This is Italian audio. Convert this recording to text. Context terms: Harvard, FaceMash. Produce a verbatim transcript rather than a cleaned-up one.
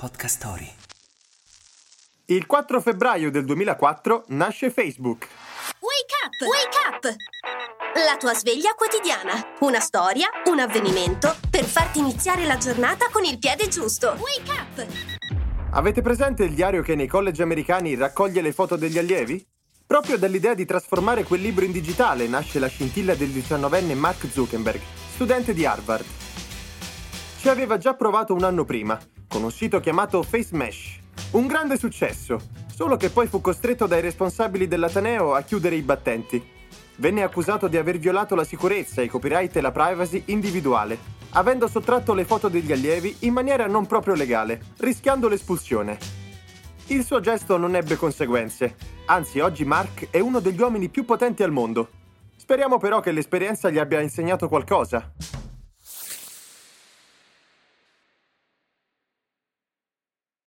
Podcast Story. Il quattro febbraio del duemilaquattro nasce Facebook. Wake up! Wake up! La tua sveglia quotidiana. Una storia, un avvenimento per farti iniziare la giornata con il piede giusto. Wake up! Avete presente il diario che nei college americani raccoglie le foto degli allievi? Proprio dall'idea di trasformare quel libro in digitale nasce la scintilla del diciannovenne Mark Zuckerberg, studente di Harvard. Ci aveva già provato un anno prima, con un sito chiamato FaceMash. Un grande successo, solo che poi fu costretto dai responsabili dell'Ateneo a chiudere i battenti. Venne accusato di aver violato la sicurezza, i copyright e la privacy individuale, avendo sottratto le foto degli allievi in maniera non proprio legale, rischiando l'espulsione. Il suo gesto non ebbe conseguenze, anzi oggi Mark è uno degli uomini più potenti al mondo. Speriamo però che l'esperienza gli abbia insegnato qualcosa.